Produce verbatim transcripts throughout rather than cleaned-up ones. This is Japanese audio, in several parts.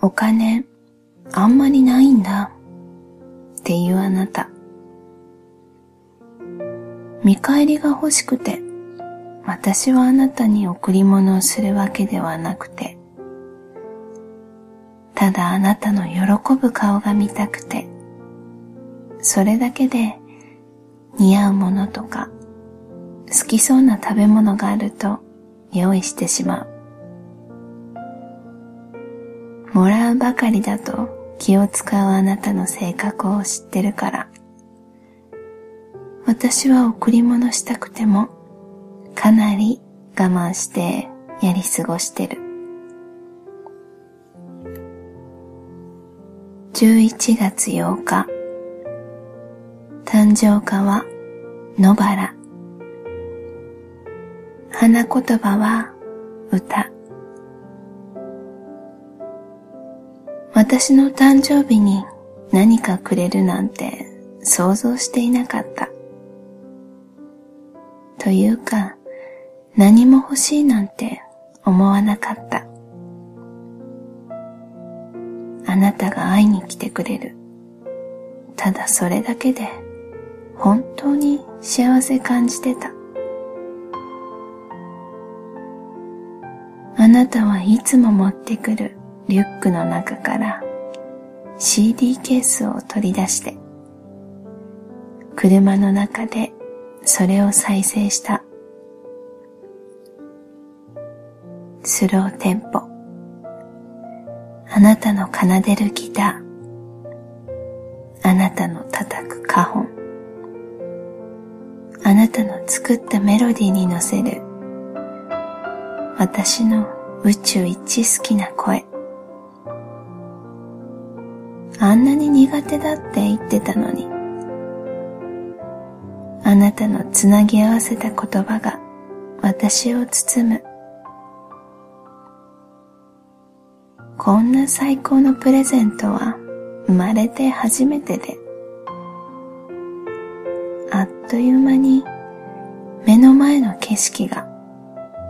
お金あんまりないんだっていうあなた、見返りが欲しくて私はあなたに贈り物をするわけではなくて、ただあなたの喜ぶ顔が見たくて、それだけで似合うものとか好きそうな食べ物があると用意してしまう。もらうばかりだと気を使うあなたの性格を知ってるから、私は贈り物したくてもかなり我慢してやり過ごしてる。じゅういちがつようか、誕生花は野原、花言葉は歌。私の誕生日に何かくれるなんて想像していなかった。というか、何も欲しいなんて思わなかった。あなたが会いに来てくれる、ただそれだけで本当に幸せ感じてた。あなたはいつも持ってくるリュックの中から シーディー ケースを取り出して、車の中でそれを再生した。スローテンポ、あなたの奏でるギター、あなたの叩くカホン、あなたの作ったメロディーに乗せる私の宇宙一好きな声。あんなに苦手だって言ってたのに、あなたのつなぎ合わせた言葉が私を包む。こんな最高のプレゼントは生まれて初めてで、あっという間に目の前の景色が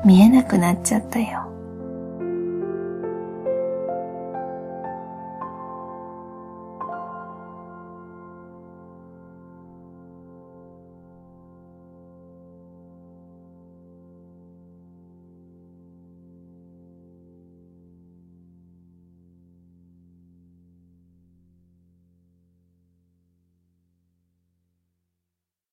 見えなくなっちゃったよ。